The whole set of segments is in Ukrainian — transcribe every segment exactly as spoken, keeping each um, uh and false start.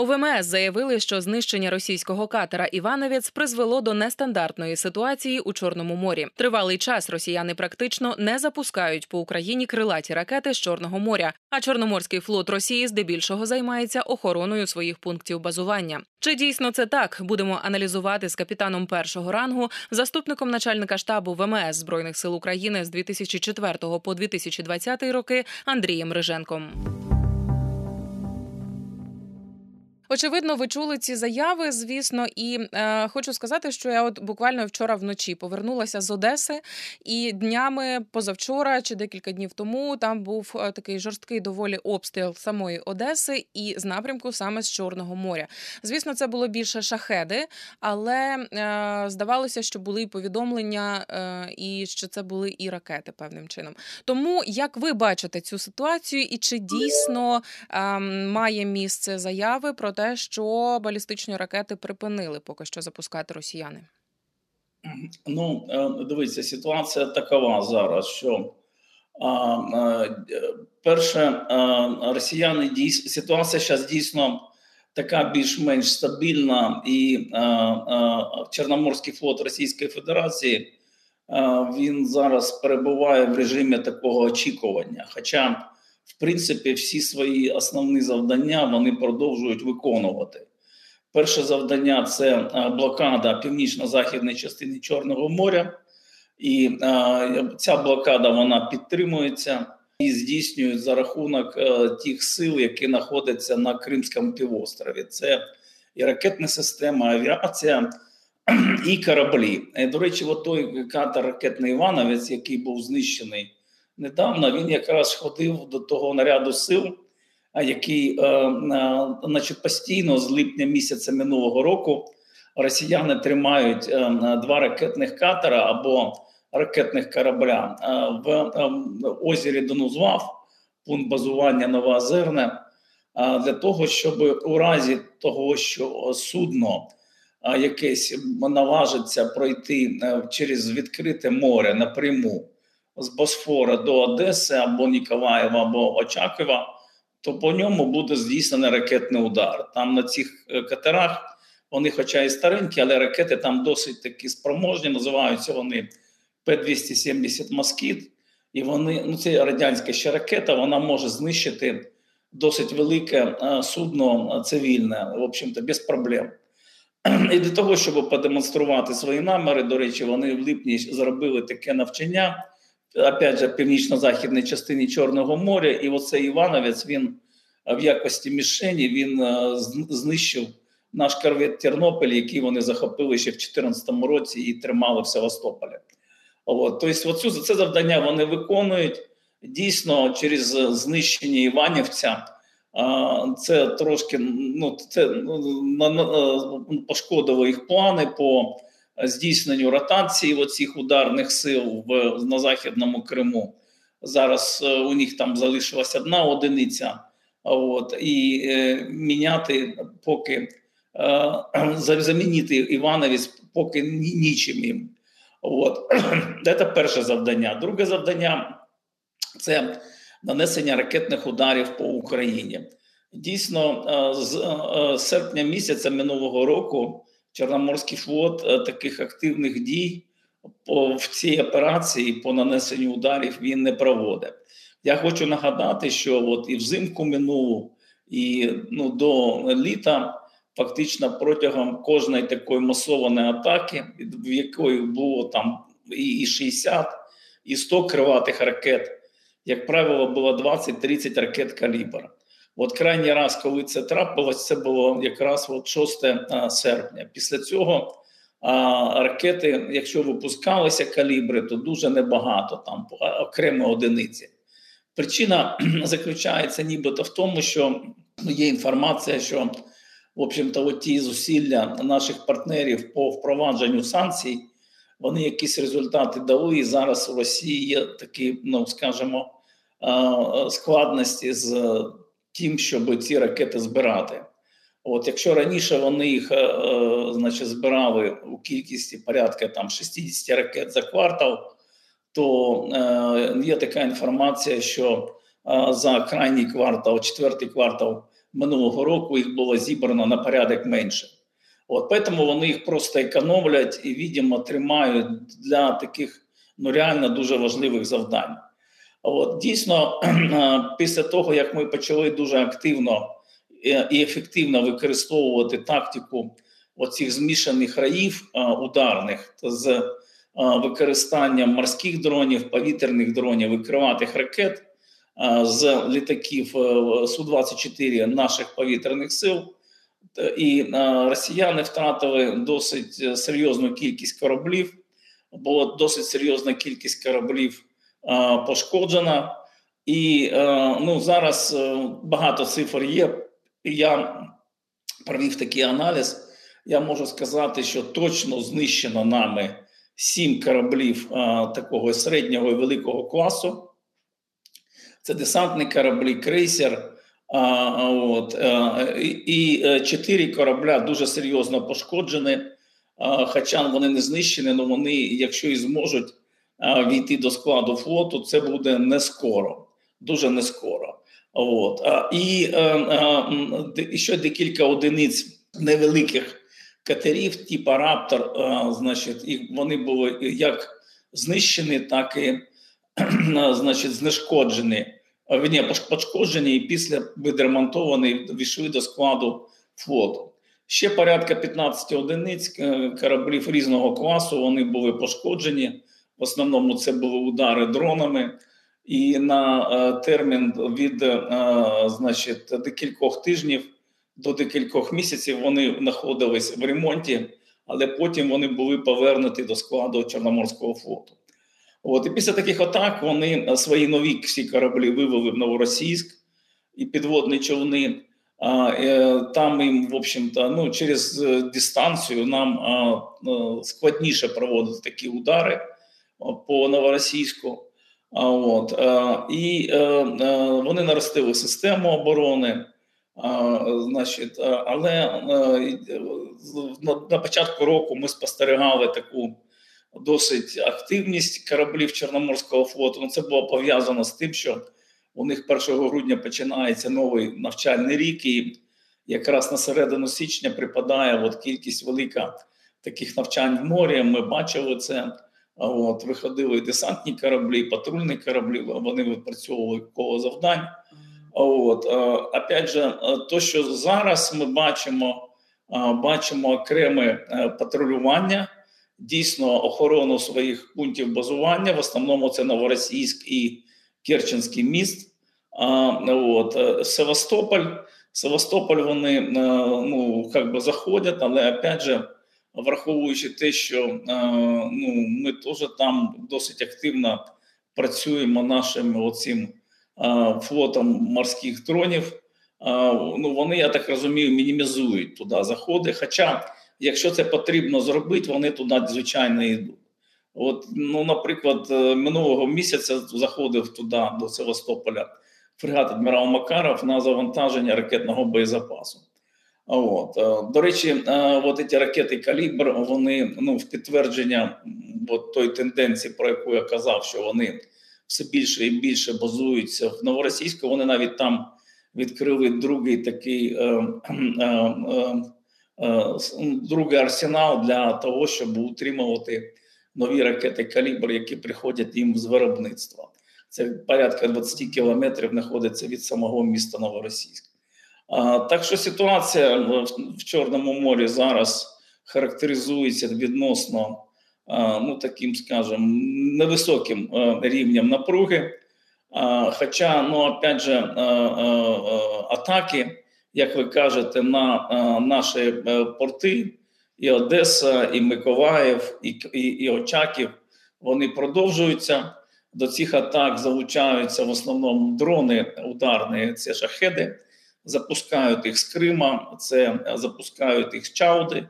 У ВМС заявили, що знищення російського катера «Івановєц» призвело до нестандартної ситуації у Чорному морі. Тривалий час росіяни практично не запускають по Україні крилаті ракети з Чорного моря, а Чорноморський флот Росії здебільшого займається охороною своїх пунктів базування. Чи дійсно це так, будемо аналізувати з капітаном першого рангу, заступником начальника штабу ВМС Збройних сил України з дві тисячі четвертого по дві тисячі двадцятий роки Андрієм Риженком. Очевидно, ви чули ці заяви, звісно, і е, хочу сказати, що я от буквально вчора вночі повернулася з Одеси, і днями позавчора чи декілька днів тому там був е, такий жорсткий доволі обстріл самої Одеси і з напрямку саме з Чорного моря. Звісно, це було більше шахеди, але е, здавалося, що були і повідомлення, е, і що це були і ракети певним чином. Тому, як ви бачите цю ситуацію, і чи дійсно е, має місце заяви про те, те, що балістичні ракети припинили поки що запускати росіяни? Ну, дивіться, ситуація такова зараз, що перше, росіяни дійсно, ситуація зараз дійсно така більш-менш стабільна, і Чорноморський флот Російської Федерації, він зараз перебуває в режимі такого очікування, хоча в принципі, всі свої основні завдання вони продовжують виконувати. Перше завдання – це блокада північно-західної частини Чорного моря. І е, ця блокада, вона підтримується і здійснюється за рахунок е, тих сил, які знаходяться на Кримському півострові. Це і ракетна система, авіація, і кораблі. До речі, от той катер ракетний «Івановець», який був знищений недавно, він якраз ходив до того наряду сил, який е, значить, постійно з липня місяця минулого року росіяни тримають е, два ракетних катера або ракетних корабля е, в е, озері Донузлав, пункт базування Новоозерне, е, для того, щоб у разі того, що судно е, якесь наважиться пройти е, через відкрите море напряму з Босфора до Одеси або Миколаєва, або Очакова, то по ньому буде здійснений ракетний удар. Там на цих катерах, вони хоча і старенькі, але ракети там досить такі спроможні, називаються вони Пе двісті сімдесят Москіт, і вони, ну це радянська ще ракета, вона може знищити досить велике судно цивільне, в общем-то, без проблем. І для того, щоб продемонструвати свої наміри, до речі, вони в липні зробили таке навчання, опять же, в північно-західній частині Чорного моря, і оцей Івановець, він в якості мішені, він знищив наш корвет «Тернопіль», який вони захопили ще в дві тисячі чотирнадцятому році і тримали в Севастополі. От. Тобто це завдання вони виконують. Дійсно, через знищення Іванівця це трошки ну, це, пошкодило їх плани по здійсненню ротації оцих ударних сил в, на Західному Криму. Зараз е, у них там залишилась одна одиниця. От, і е, міняти поки, е, замінити Івановець поки нічим їм. От. Це перше завдання. Друге завдання – це нанесення ракетних ударів по Україні. Дійсно, е, з е, серпня місяця минулого року Чорноморський флот таких активних дій по, в цій операції по нанесенню ударів він не проводив. Я хочу нагадати, що от і взимку минулу, і ну, до літа фактично протягом кожної такої масованої атаки, в якої було там і шістдесят, і сто криватих ракет, як правило, було двадцять-тридцять ракет «Калібр». От крайній раз, коли це трапилось, це було якраз от шостого серпня. Після цього а, ракети, якщо випускалися калібри, то дуже небагато, там окремі одиниці. Причина заключається нібито в тому, що ну, є інформація, що в общем-то, от ті зусилля наших партнерів по впровадженню санкцій, вони якісь результати дали, і зараз у Росії є такі, ну скажімо, складності з тим, щоб ці ракети збирати. От, якщо раніше вони їх е, значить, збирали у кількості порядка там, шістдесят ракет за квартал, то е, є така інформація, що е, за крайній квартал, четвертий квартал минулого року їх було зібрано на порядок менше. От, тому вони їх просто економлять і, видимо, тримають для таких, ну, реально дуже важливих завдань. От, дійсно, після того, як ми почали дуже активно і ефективно використовувати тактику оцих змішаних раїв ударних з використанням морських дронів, повітряних дронів і крилатих ракет з літаків Су двадцять чотири наших повітряних сил, і росіяни втратили досить серйозну кількість кораблів, була досить серйозна кількість кораблів пошкоджена. І, ну, зараз багато цифр є. Я провів такий аналіз. Я можу сказати, що точно знищено нами сім кораблів такого середнього і великого класу. Це десантні кораблі, крейсер, от, і чотири корабля дуже серйозно пошкоджені. Хоча вони не знищені, але вони, якщо і зможуть війти до складу флоту, це буде не скоро, дуже не скоро. От. І, і ще декілька одиниць невеликих катерів, типу «Раптор», значить, і вони були як знищені, так і, значить, знешкоджені, ні, пошкоджені, і після відремонтовані війшли до складу флоту. Ще порядка п'ятнадцять одиниць кораблів різного класу, вони були пошкоджені. В основному це були удари дронами, і на термін від, значить, декількох тижнів до декількох місяців вони знаходились в ремонті, але потім вони були повернуті до складу Чорноморського флоту. От, і після таких атак вони свої нові всі кораблі вивели в Новоросійськ і підводні човни. Там їм, в общем-то, ну, через дистанцію нам складніше проводити такі удари по Новоросійську. От, і вони наростили систему оборони, значить, але на початку року ми спостерігали таку досить активність кораблів Чорноморського флоту. Це було пов'язано з тим, що у них першого грудня починається новий навчальний рік, і якраз на середину січня припадає от кількість велика таких навчань в морі. Ми бачили це. От, виходили десантні кораблі, патрульні кораблі, вони відпрацьовували коло завдань. От, опять же, то, що зараз ми бачимо, бачимо окреме патрулювання, дійсно охорону своїх пунктів базування, в основному це Новоросійськ і Керченський міст. От, Севастополь, Севастополь вони, ну, як би заходять, але, опять же, враховуючи те, що, ну, ми теж там досить активно працюємо нашим оцим флотом морських дронів, ну, вони, я так розумію, мінімізують туди заходи. Хоча, якщо це потрібно зробити, вони туди, звичайно, йдуть. От, ну, наприклад, минулого місяця заходив туди, до Севастополя, фрегат «Адмірал Макаров» на завантаження ракетного боєзапасу. От. До речі, от ці ракети «Калібр», вони, ну, в підтвердження от той тенденції, про яку я казав, що вони все більше і більше базуються в Новоросійську, вони навіть там відкрили другий такий е, е, е, е, другий арсенал для того, щоб утримувати нові ракети «Калібр», які приходять їм з виробництва. Це порядка двадцять кілометрів знаходиться від самого міста Новоросійськ. Так що ситуація в Чорному морі зараз характеризується відносно, ну, таким, скажімо, невисоким рівнем напруги. Хоча, ну, опять же, атаки, як ви кажете, на наші порти, і Одеса, і Миколаїв, і, і, і Очаків, вони продовжуються. До цих атак залучаються в основному дрони ударні, це шахеди. Запускають їх з Крима, це запускають їх з Чаути.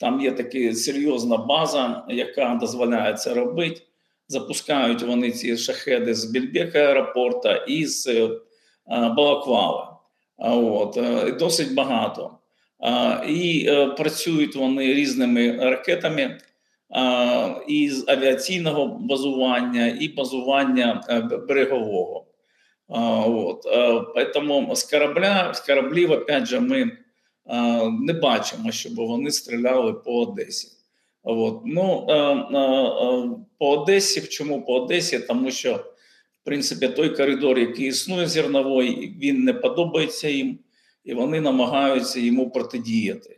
Там є така серйозна база, яка дозволяє це робити. Запускають вони ці шахеди з Білбека аеропорта і з Бакували. От, досить багато. І працюють вони різними ракетами і з авіаційного базування, і базування берегового. От. Поэтому з корабля, з кораблів, опять же, ми не бачимо, щоб вони стріляли по Одесі. От. Ну, по Одесі, чому по Одесі? Тому що, в принципі, той коридор, який існує зерновий, він не подобається їм, і вони намагаються йому протидіяти.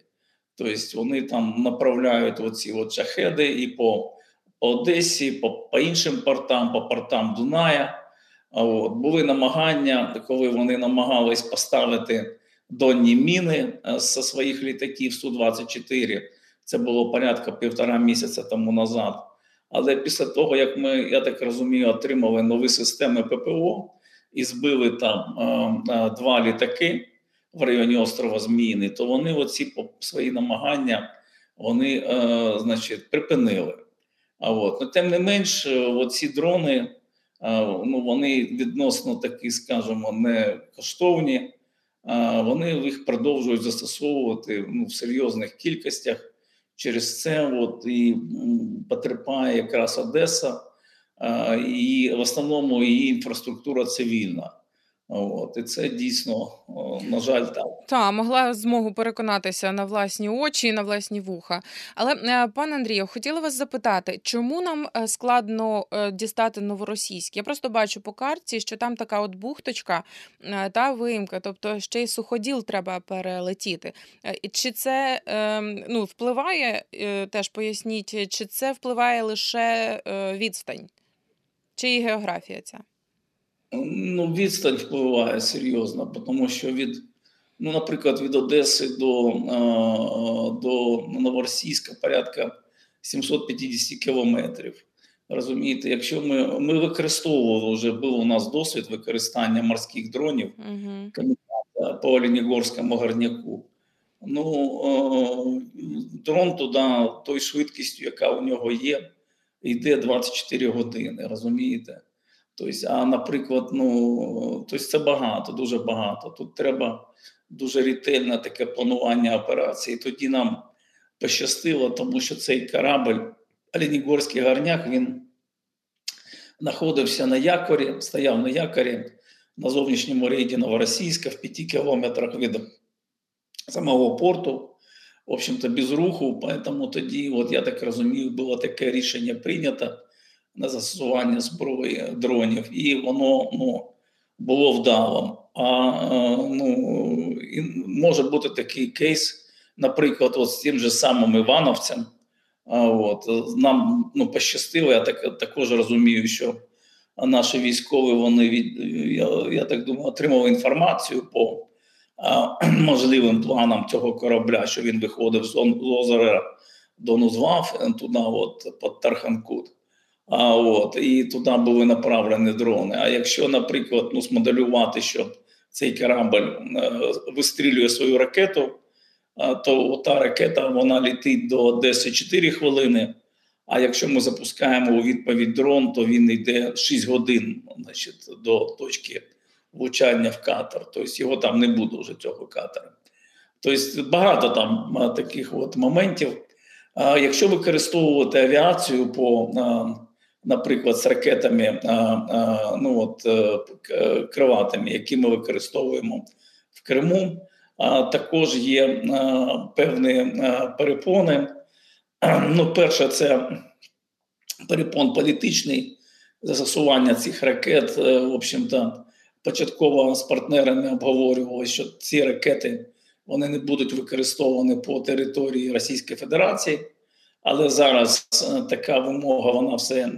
Тобто вони там направляють оці от шахеди і по Одесі, по, по іншим портам, по портам Дуная. От. Були намагання, коли вони намагались поставити донні міни зі своїх літаків Су двадцять чотири. Це було порядка півтора місяця тому назад. Але після того, як ми, я так розумію, отримали нові системи ППО і збили там е- е- два літаки в районі острова Зміїний, то вони оці свої намагання вони, е, значить, припинили. А от. Но, тим не менш, оці дрони, е, ну, вони відносно такі, скажімо, не коштовні, е, вони їх продовжують застосовувати, ну, в серйозних кількостях. Через це от і потерпає якраз Одеса, е, і в основному її інфраструктура цивільна. От, і це дійсно, на жаль, так. Та, могла змогу переконатися на власні очі і на власні вуха. Але, пане Андрію, хотіла вас запитати, чому нам складно дістати Новоросійськ? Я просто бачу по карті, що там така от бухточка та виїмка, тобто ще й суходіл треба перелетіти. Чи це, ну, впливає, теж поясніть, чи це впливає лише відстань? Чи і географія ця? Ну, відстань впливає серйозно, тому що від, ну, наприклад, від Одеси до, до Новоросійська порядка сімсот п'ятдесят кілометрів. Розумієте, якщо ми, ми використовували, вже був у нас досвід використання морських дронів uh-huh. по Оленегорському гарняку. Ну, дрон туди, той швидкістю, яка у нього є, йде двадцять чотири години, розумієте? Тобто, а, наприклад, ну, тобто це багато, дуже багато. Тут треба дуже ретельне таке планування операції. Тоді нам пощастило, тому що цей корабель, Оленегорський гарняк, він знаходився на якорі, стояв на якорі на зовнішньому рейді Новоросійська в п'яти кілометрах від самого порту. В общем-то, без руху, тому тоді, от, я так розумію, було таке рішення прийнято на застосування зброї дронів, і воно, ну, було вдалим. А, ну, може бути такий кейс, наприклад, от з тим же самим Івановцем. А, от, нам, ну, пощастило, я так, також розумію, що наші військові, вони, я, я так думаю, отримали інформацію по а, можливим планам цього корабля, що він виходив з озера Донузлав, туди от, під Тарханкут. А от, і туди були направлені дрони. А якщо, наприклад, ну, змоделювати, що цей корабель вистрілює свою ракету, то та ракета, вона літить до Одеси чотири хвилини, а якщо ми запускаємо у відповідь дрон, то він йде шість годин, значить, до точки влучання в катер. Тобто його там не буде вже, цього катера. Тобто багато там таких от моментів. А якщо використовувати авіацію по... наприклад, з ракетами, ну, от, криватими, які ми використовуємо в Криму, також є певні перепони. Ну, перше, це перепон політичний, застосування цих ракет. В общем-то, початково з партнерами обговорювали, що ці ракети, вони не будуть використовані по території Російської Федерації, але зараз така вимога, вона все...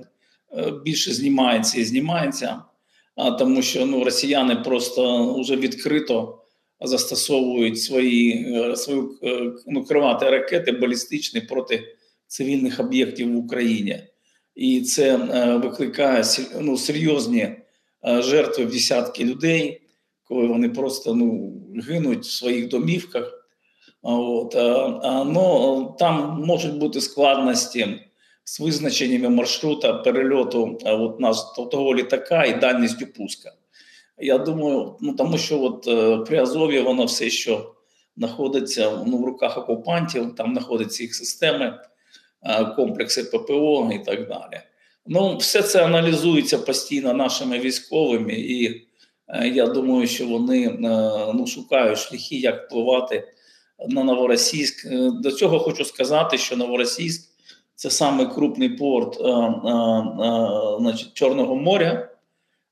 більше знімається і знімається, тому що, ну, росіяни просто вже відкрито застосовують свої, свою, ну, кривати ракети балістичні проти цивільних об'єктів в Україні. І це викликає, ну, серйозні жертви в десятки людей, коли вони просто, ну, гинуть в своїх домівках. От. Но там можуть бути складності з визначеннями маршрута перельоту от, нас, того літака і дальністю пуска. Я думаю, ну, тому що от, при Азові воно все, що знаходиться, ну, в руках окупантів, там знаходяться їх системи, комплекси ППО і так далі. Ну, все це аналізується постійно нашими військовими, і Я думаю, що вони ну, шукають шляхи, як впливати на Новоросійськ. До цього хочу сказати, що Новоросійськ – це самий крупний порт а, а, значить, Чорного моря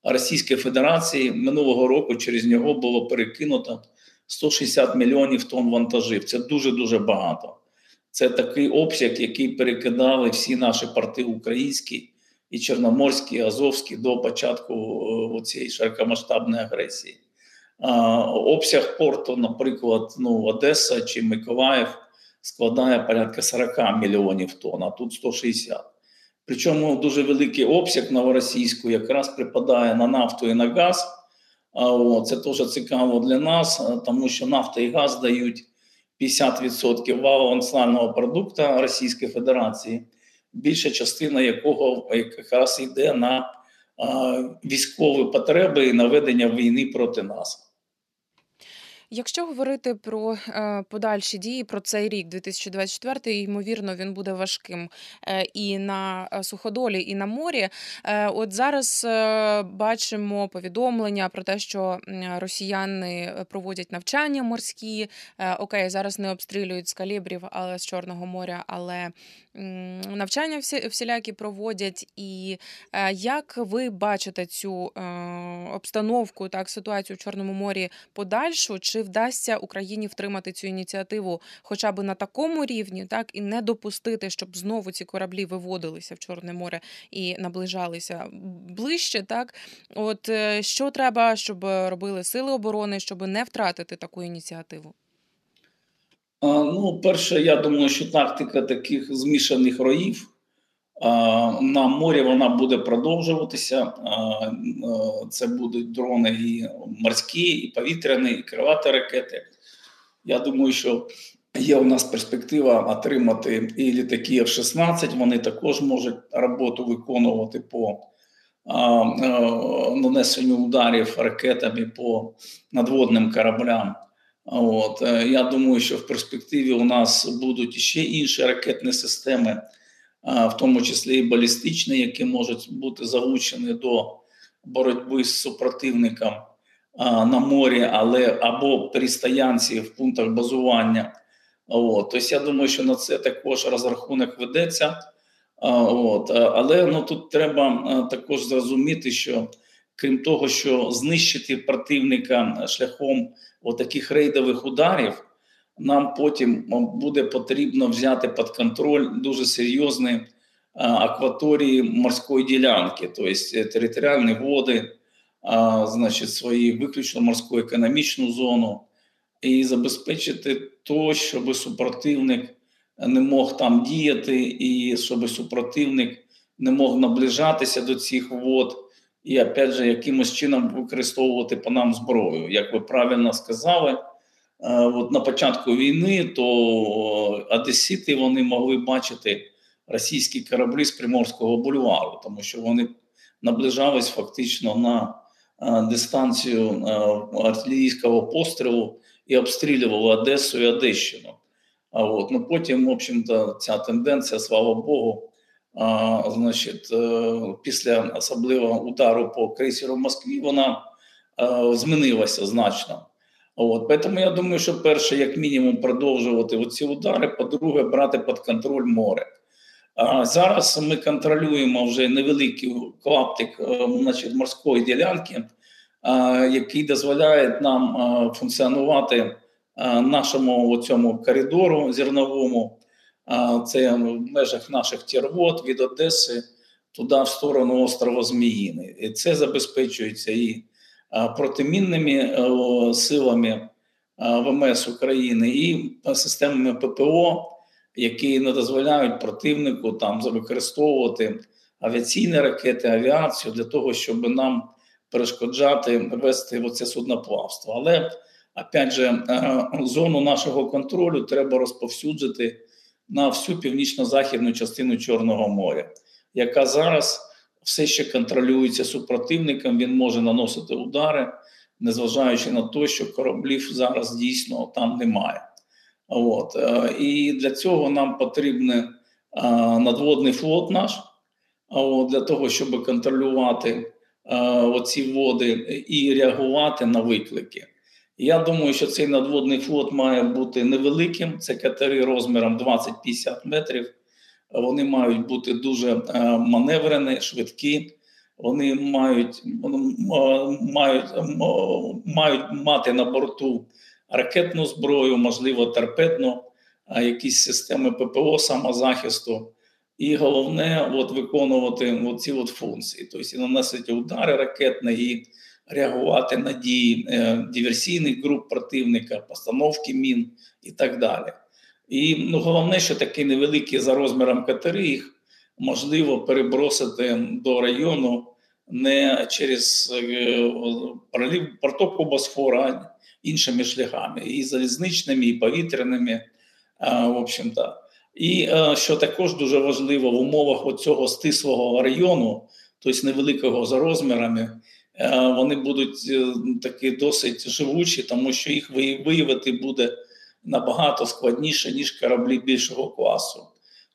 Російської Федерації. Минулого року через нього було перекинуто сто шістдесят мільйонів тонн вантажів. Це дуже-дуже багато. Це такий обсяг, який перекидали всі наші порти українські, і Чорноморський, і Азовський до початку цієї широкомасштабної агресії. А, обсяг порту, наприклад, ну, Одеса чи Миколаїв складає порядка сорок мільйонів тонн, а тут сто шістдесят. Причому дуже великий обсяг Новоросійську якраз припадає на нафту і на газ. А, о, це теж цікаво для нас, тому що нафта і газ дають п'ятдесят відсотків валового національного продукту Російської Федерації, більша частина якого якраз йде на а, військові потреби і наведення війни проти нас. Якщо говорити про е, подальші дії, про цей рік дві тисячі двадцять четвертий, ймовірно, він буде важким е, і на суходолі, і на морі. Е, от зараз е, бачимо повідомлення про те, що росіяни проводять навчання морські. Е, окей, зараз не обстрілюють з калібрів, але з Чорного моря, але м, навчання всі, всілякі проводять. І е, як ви бачите цю е, обстановку, так, ситуацію в Чорному морі подальшу? Чи вдасться Україні втримати цю ініціативу хоча б на такому рівні, так, і не допустити, щоб знову ці кораблі виводилися в Чорне море і наближалися ближче, так? От що треба, щоб робили сили оборони, щоб не втратити таку ініціативу? А, ну, перше, я думаю, що тактика таких змішаних роїв а, на морі, вона буде продовжуватися. А, це будуть дрони і морські, і повітряні, і крилаті ракети. Я думаю, що є у нас перспектива отримати і літаки Ф шістнадцять, вони також можуть роботу виконувати по а, а, нанесенню ударів ракетами по надводним кораблям. От. Я думаю, що в перспективі у нас будуть ще інші ракетні системи, а, в тому числі і балістичні, які можуть бути залучені до боротьби з супротивником а, на морі, але або при стоянці в пунктах базування. От. Тобто, я думаю, що на це також розрахунок ведеться. А, от. Але ну, тут треба а, також зрозуміти, що крім того, що знищити противника шляхом таких рейдових ударів, нам потім буде потрібно взяти під контроль дуже серйозний акваторії морської ділянки, тобто територіальні води, а, значить, свої виключно морську економічну зону, і забезпечити те, щоб супротивник не мог там діяти, і щоб супротивник не мог наближатися до цих вод, і, опять же, якимось чином використовувати по нам зброю. Як ви правильно сказали, а, от на початку війни, то одесити вони могли бачити російські кораблі з Приморського бульвару, тому що вони наближались фактично на а, дистанцію а, артилерійського пострілу і обстрілювали Одесу і Одещину. А от, ну, потім, в общем-то, ця тенденція, слава Богу, а, значить, а, після особливого удару по крейсеру в Москві, вона а, змінилася значно. От, тому я думаю, що перше, як мінімум, продовжувати ці удари, по-друге, брати під контроль море. А зараз ми контролюємо вже невеликий клаптик значить, морської ділянки, який дозволяє нам функціонувати нашому цьому коридору зерновому. Це в межах наших тірвод від Одеси туди в сторону острова Зміїний. І це забезпечується і протимінними силами В М С України, і системами П П О, які не дозволяють противнику там використовувати авіаційні ракети, авіацію для того, щоб нам перешкоджати вести оце судноплавство. Але, опять же, зону нашого контролю треба розповсюджити на всю північно-західну частину Чорного моря, яка зараз все ще контролюється супротивником, він може наносити удари, незважаючи на те, що кораблів зараз дійсно там немає. От. І для цього нам потрібен надводний флот наш, для того, щоб контролювати оці води і реагувати на виклики. Я думаю, що цей надводний флот має бути невеликим. Це катери розміром двадцять-п'ятдесят метрів. Вони мають бути дуже маневрені, швидкі. Вони мають, мають, мають мати на борту ракетну зброю, можливо, торпедну, якісь системи ППО, самозахисту. І головне от, виконувати от ці от функції. Тобто наносити удари ракетні і реагувати на дії диверсійних груп противника, постановки мін і так далі. І ну, головне, що такі невеликі за розміром катери, їх можливо перебросити до району не через протоку Босфора, а іншими шляхами, і залізничними, і повітряними, в общем-то. І що також дуже важливо в умовах цього стислого району, тобто невеликого за розмірами, вони будуть такі досить живучі, тому що їх виявити буде набагато складніше, ніж кораблі більшого класу.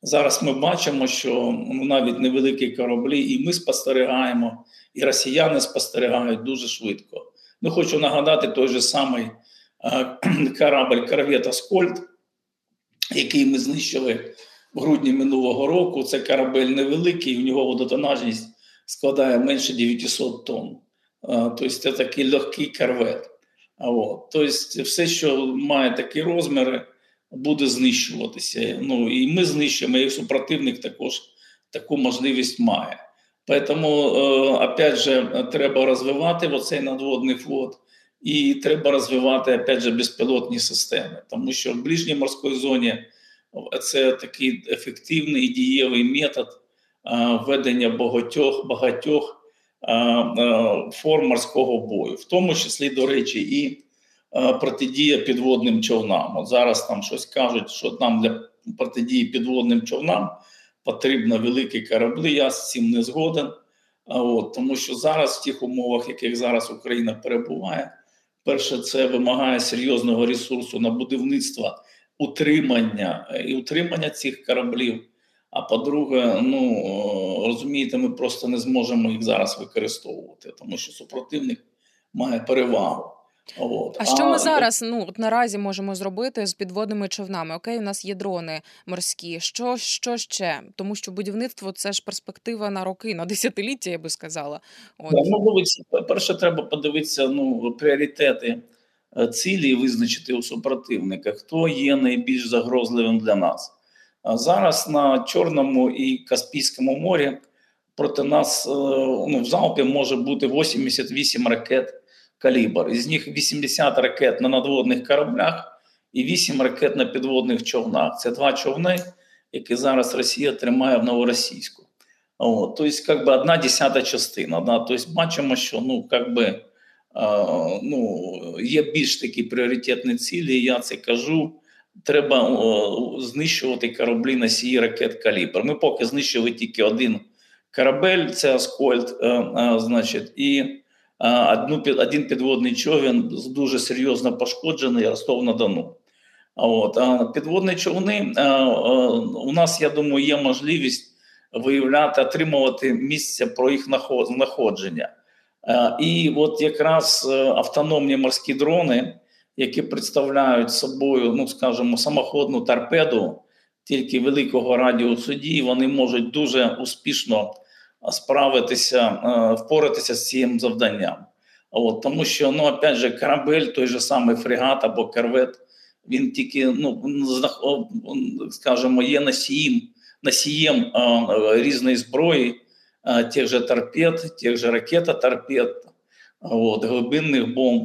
Зараз ми бачимо, що навіть невеликі кораблі, і ми спостерігаємо, і росіяни спостерігають дуже швидко. Ну, хочу нагадати той же самий корабль «Корвет Аскольд», який ми знищили в грудні минулого року. Це корабель невеликий, у нього водотонажність складає менше дев'ятсот тонн. Тобто це такий легкий корвет. Тобто все, що має такі розміри, буде знищуватися. Ну, і ми знищимо, і супротивник також таку можливість має. Тому, опять же, треба розвивати оцей надводний флот, і треба розвивати, опять же, безпілотні системи. Тому що в ближній морській зоні це такий ефективний і дієвий метод ведення багатьох, багатьох форм морського бою. В тому числі, до речі, і протидія підводним човнам. От зараз там щось кажуть, що там для протидії підводним човнам потрібно великі кораблі. Я з цим не згоден. От, тому що зараз в тих умовах, в яких зараз Україна перебуває, перше, це вимагає серйозного ресурсу на будівництво, утримання і утримання цих кораблів. А по-друге, ну, розумієте, ми просто не зможемо їх зараз використовувати, тому що супротивник має перевагу. От. А що ми а, зараз ну от наразі можемо зробити з підводними човнами? Окей, у нас є дрони морські. Що, що ще? Тому що будівництво – це ж перспектива на роки, на десятиліття, я би сказала. От. Да, ну, перше, треба подивитися ну, пріоритети, цілі і визначити у супротивника, хто є найбільш загрозливим для нас. А зараз на Чорному і Каспійському морі проти нас ну, в залпі може бути вісімдесят вісім ракет «Калібр». Із них вісімдесят ракет на надводних кораблях і вісім ракет на підводних човнах. Це два човни, які зараз Росія тримає в Новоросійську. О, тобто, як би, одна десята частина. Да? Тобто, бачимо, що ну, як би, а, ну, є більш такі пріоритетні цілі, я це кажу. Треба о, знищувати кораблі носії ракет «Калібр». Ми поки знищили тільки один корабель, це «Аскольд», а, а, значить, і Одну, один підводний човен дуже серйозно пошкоджений, Ростов-на-Дону. От. А підводні човни, у нас, я думаю, є можливість виявляти, отримувати місця про їх знаходження. І от якраз автономні морські дрони, які представляють собою, ну, скажімо, самоходну торпеду, тільки великого радіусу дії, вони можуть дуже успішно справитися, впоратися з цим завданням. От, тому що, ну, опять же, корабель, той же самий фрегат або корвет, він тільки, ну, скажімо, є носієм, носієм різної зброї, тих же торпед, тих же ракета-торпед, от, глибинних бомб.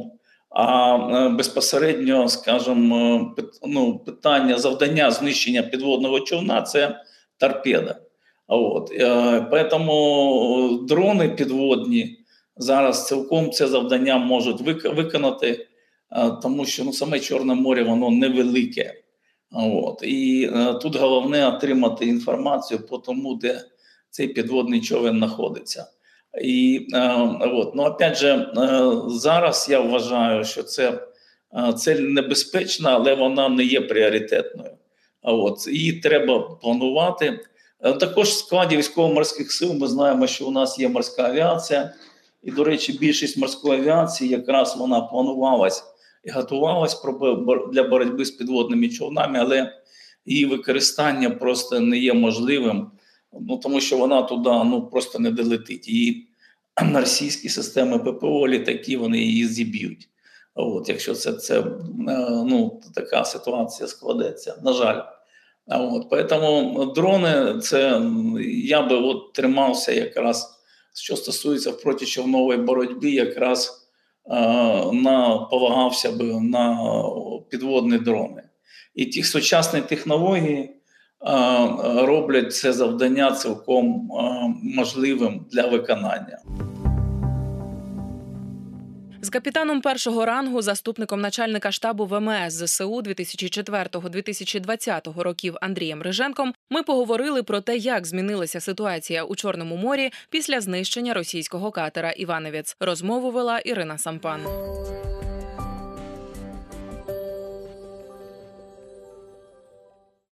А безпосередньо, скажімо, ну, питання завдання знищення підводного човна – це торпеда. От. Тому дрони підводні зараз цілком це завдання можуть виконати, тому що ну, саме Чорне море, воно невелике. От. І тут головне отримати інформацію по тому, де цей підводний човен знаходиться. І, от. Ну, опять же, зараз я вважаю, що це ціль небезпечна, але вона не є пріоритетною. От. Її треба планувати. Також в складі військово-морських сил ми знаємо, що у нас є морська авіація, І, до речі, більшість морської авіації якраз вона планувалась і готувалась для боротьби з підводними човнами, але її використання просто не є можливим, ну, тому що вона туди ну, просто не долетить. Її російські системи ППО, літаки, вони її зіб'ють. От, якщо це, це ну, така ситуація складеться, на жаль. От, тому дрони, це я би от тримався якраз, що стосується в протичовнової боротьби, якраз е, на, полагався би на підводні дрони. І ті сучасні технології е, роблять це завдання цілком е, можливим для виконання. З капітаном першого рангу, заступником начальника штабу ВМС ЗСУ дві тисячі четвертого - дві тисячі двадцятого років Андрієм Риженком ми поговорили про те, як змінилася ситуація у Чорному морі після знищення російського катера «Івановєц». Розмову вела Ірина Сампан.